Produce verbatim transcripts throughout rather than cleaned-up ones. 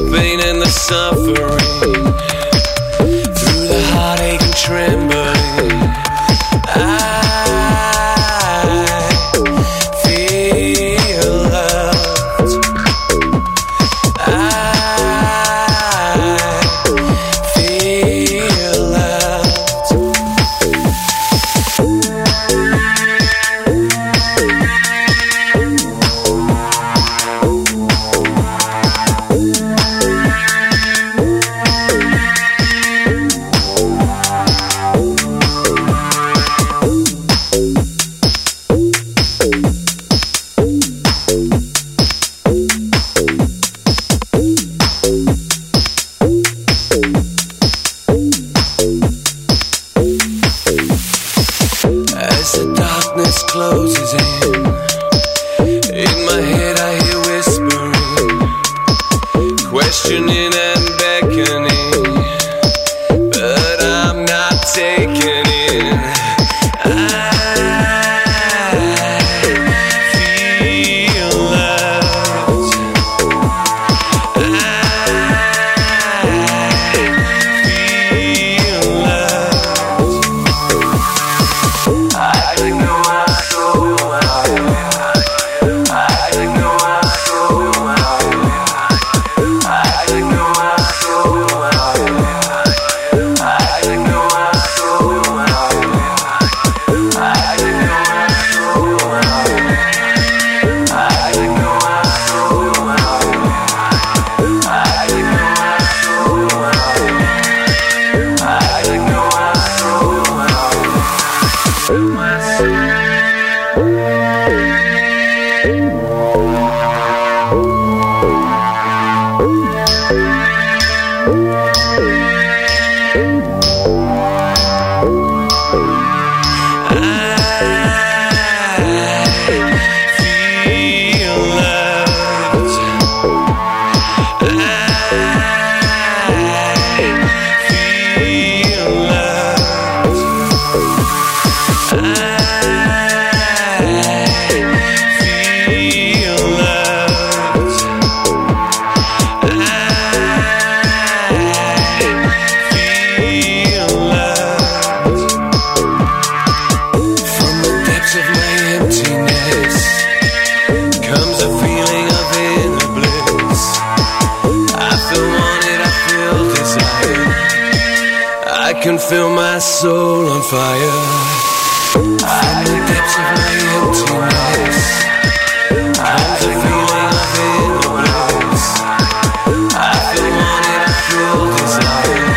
the pain and the suffering, through the heartache and trembling, I feel loved. I feel as the darkness closes in, in my head I hear whispering, questioning and beckoning, but I'm not taking in. I feel loved. I feel loved. I think no I know I think no I know I think no I know I think no I know I think no I can feel my soul on fire. From the depths of my emptiness, I'm the feeling of ignorance. I feel wanted, I feel desire.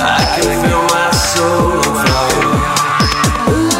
I can feel my soul on fire. I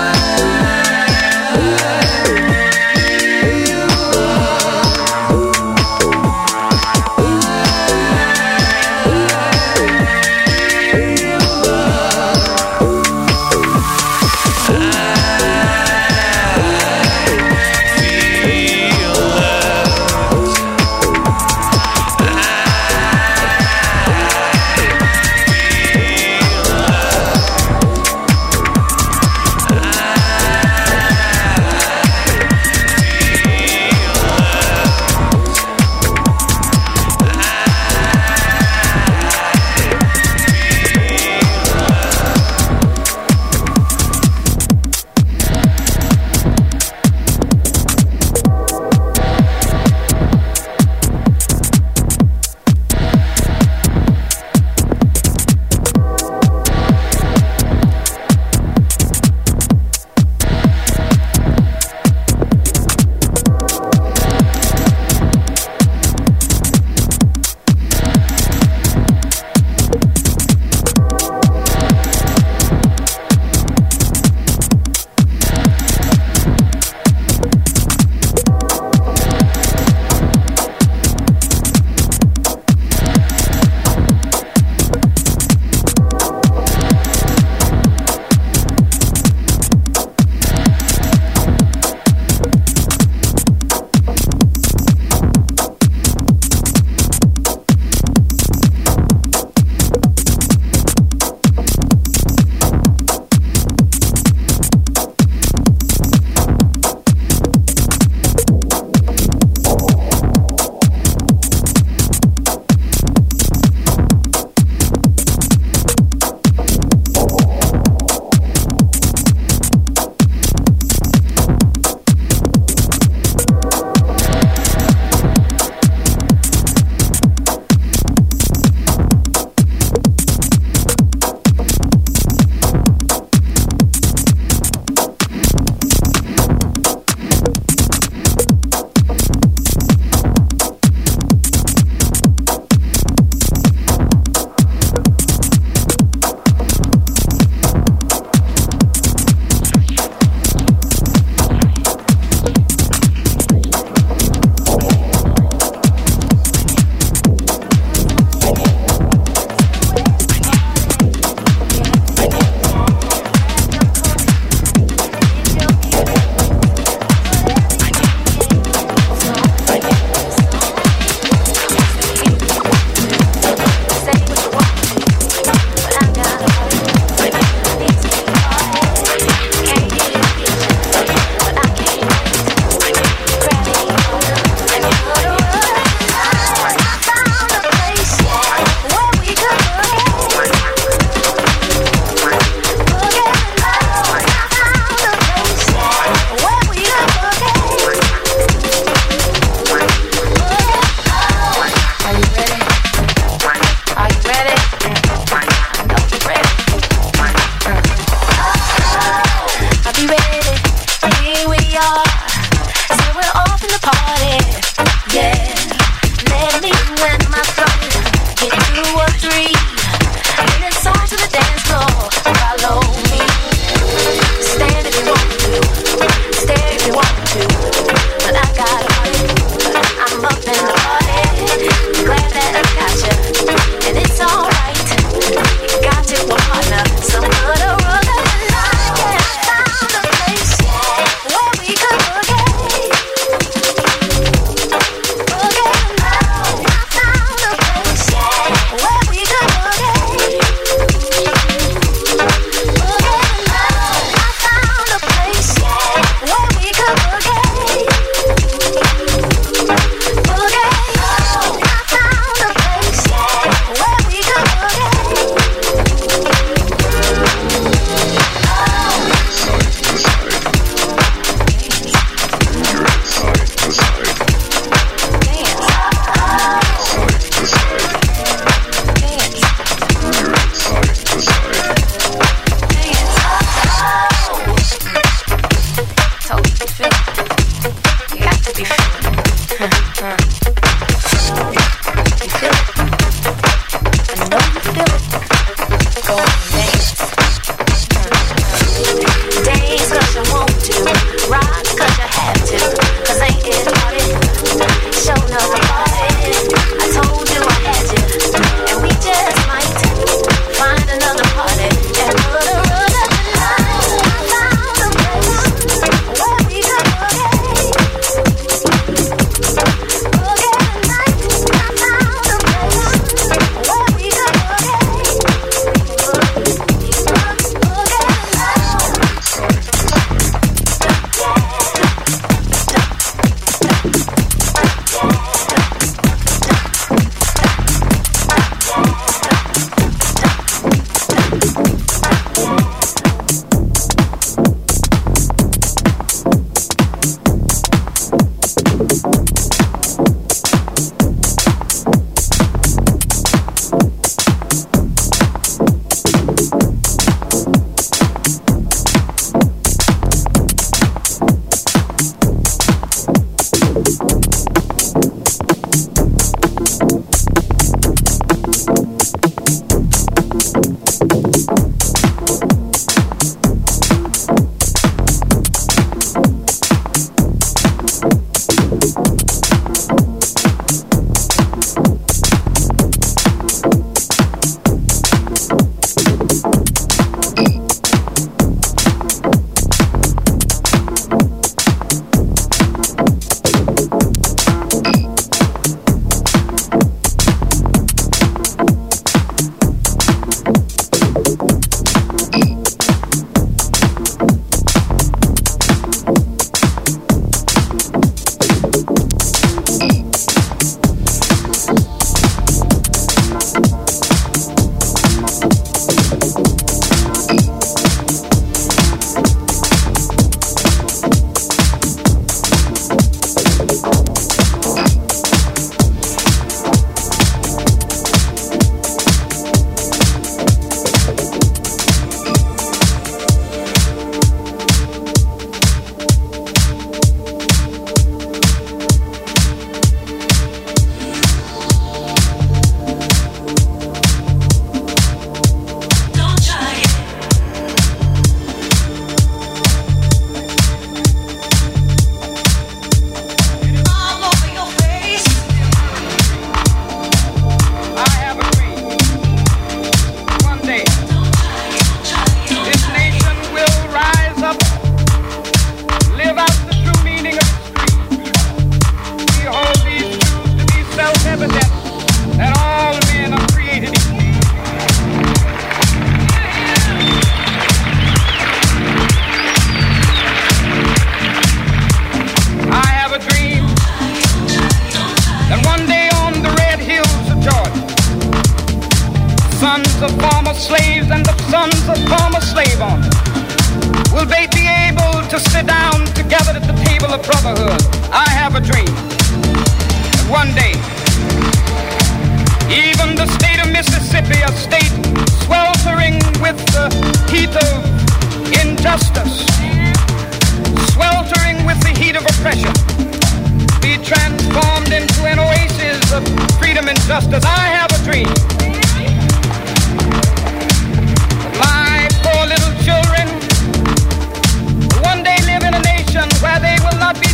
Transformed into an oasis of freedom and justice. I have a dream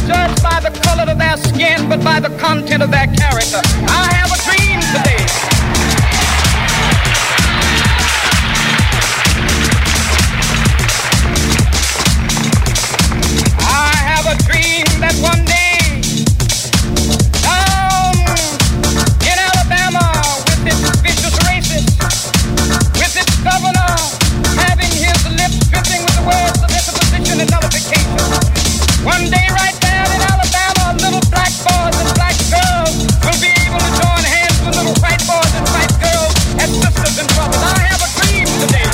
judged by the color of their skin, but by the content of their character. I have a dream today. I have a dream that one day, governor having his lips dripping with the words of interposition and nullification. One day right down in Alabama, little black boys and black girls will be able to join hands with little white boys and white girls as sisters and brothers. I have a dream today.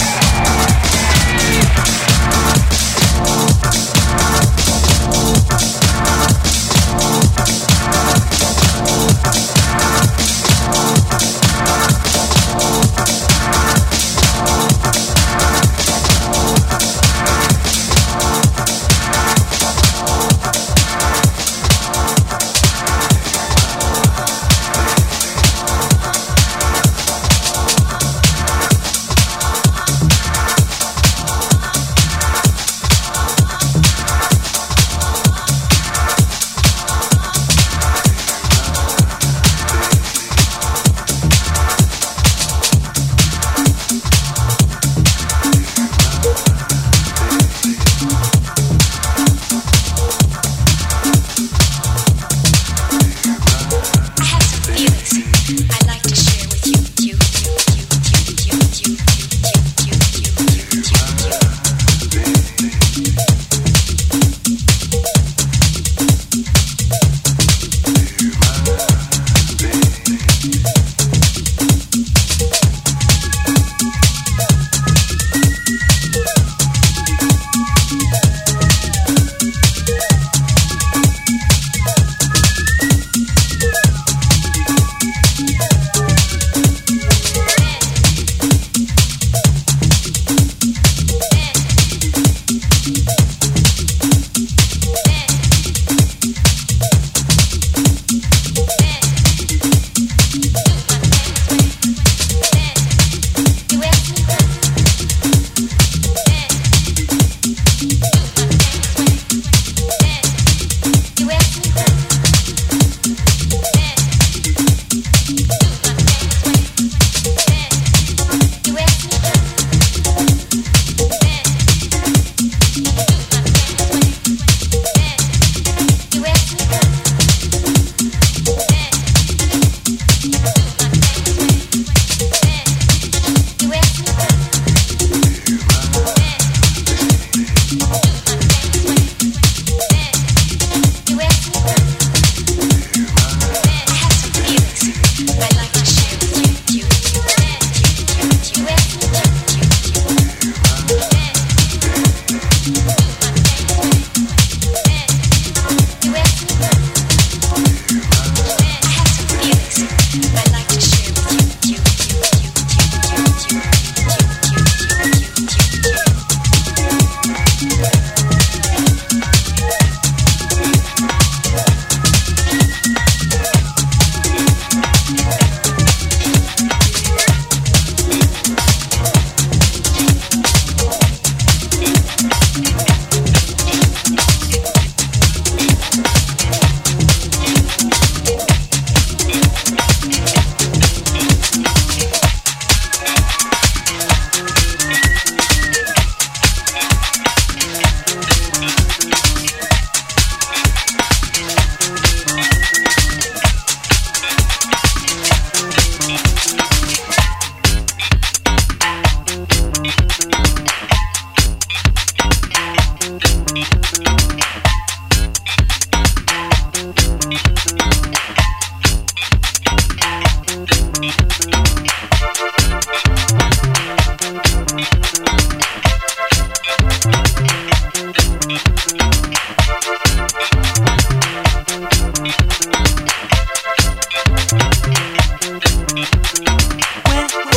When the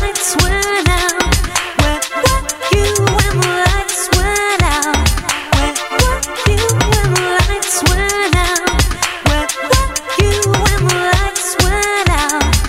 lights went out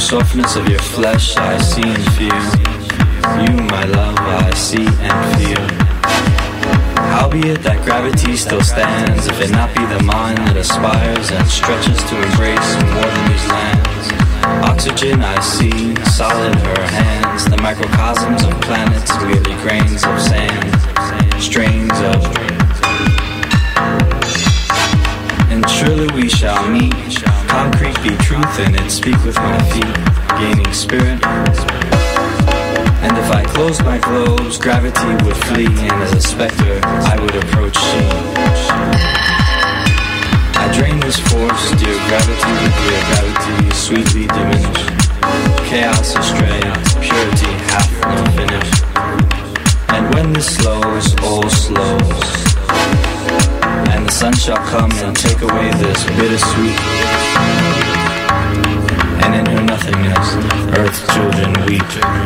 softness of your flesh I see and feel. You, my love, I see and feel. Howbeit that gravity still stands, if it not be the mind that aspires and stretches to embrace more than these lands. Oxygen I see, solid her hands, the microcosms of planets, merely grains of sand, strains of. And surely we shall meet, concrete be truth in it, speak with my feet, gaining spirit. And if I closed my globes, gravity would flee, and as a specter, I would approach she. I drain this force, dear gravity, dear gravity, sweetly diminish. Chaos astray, purity hath no finish. And when this slows, all slows. And the sun shall come and take away this bittersweet. And in her nothingness, earth's children weep.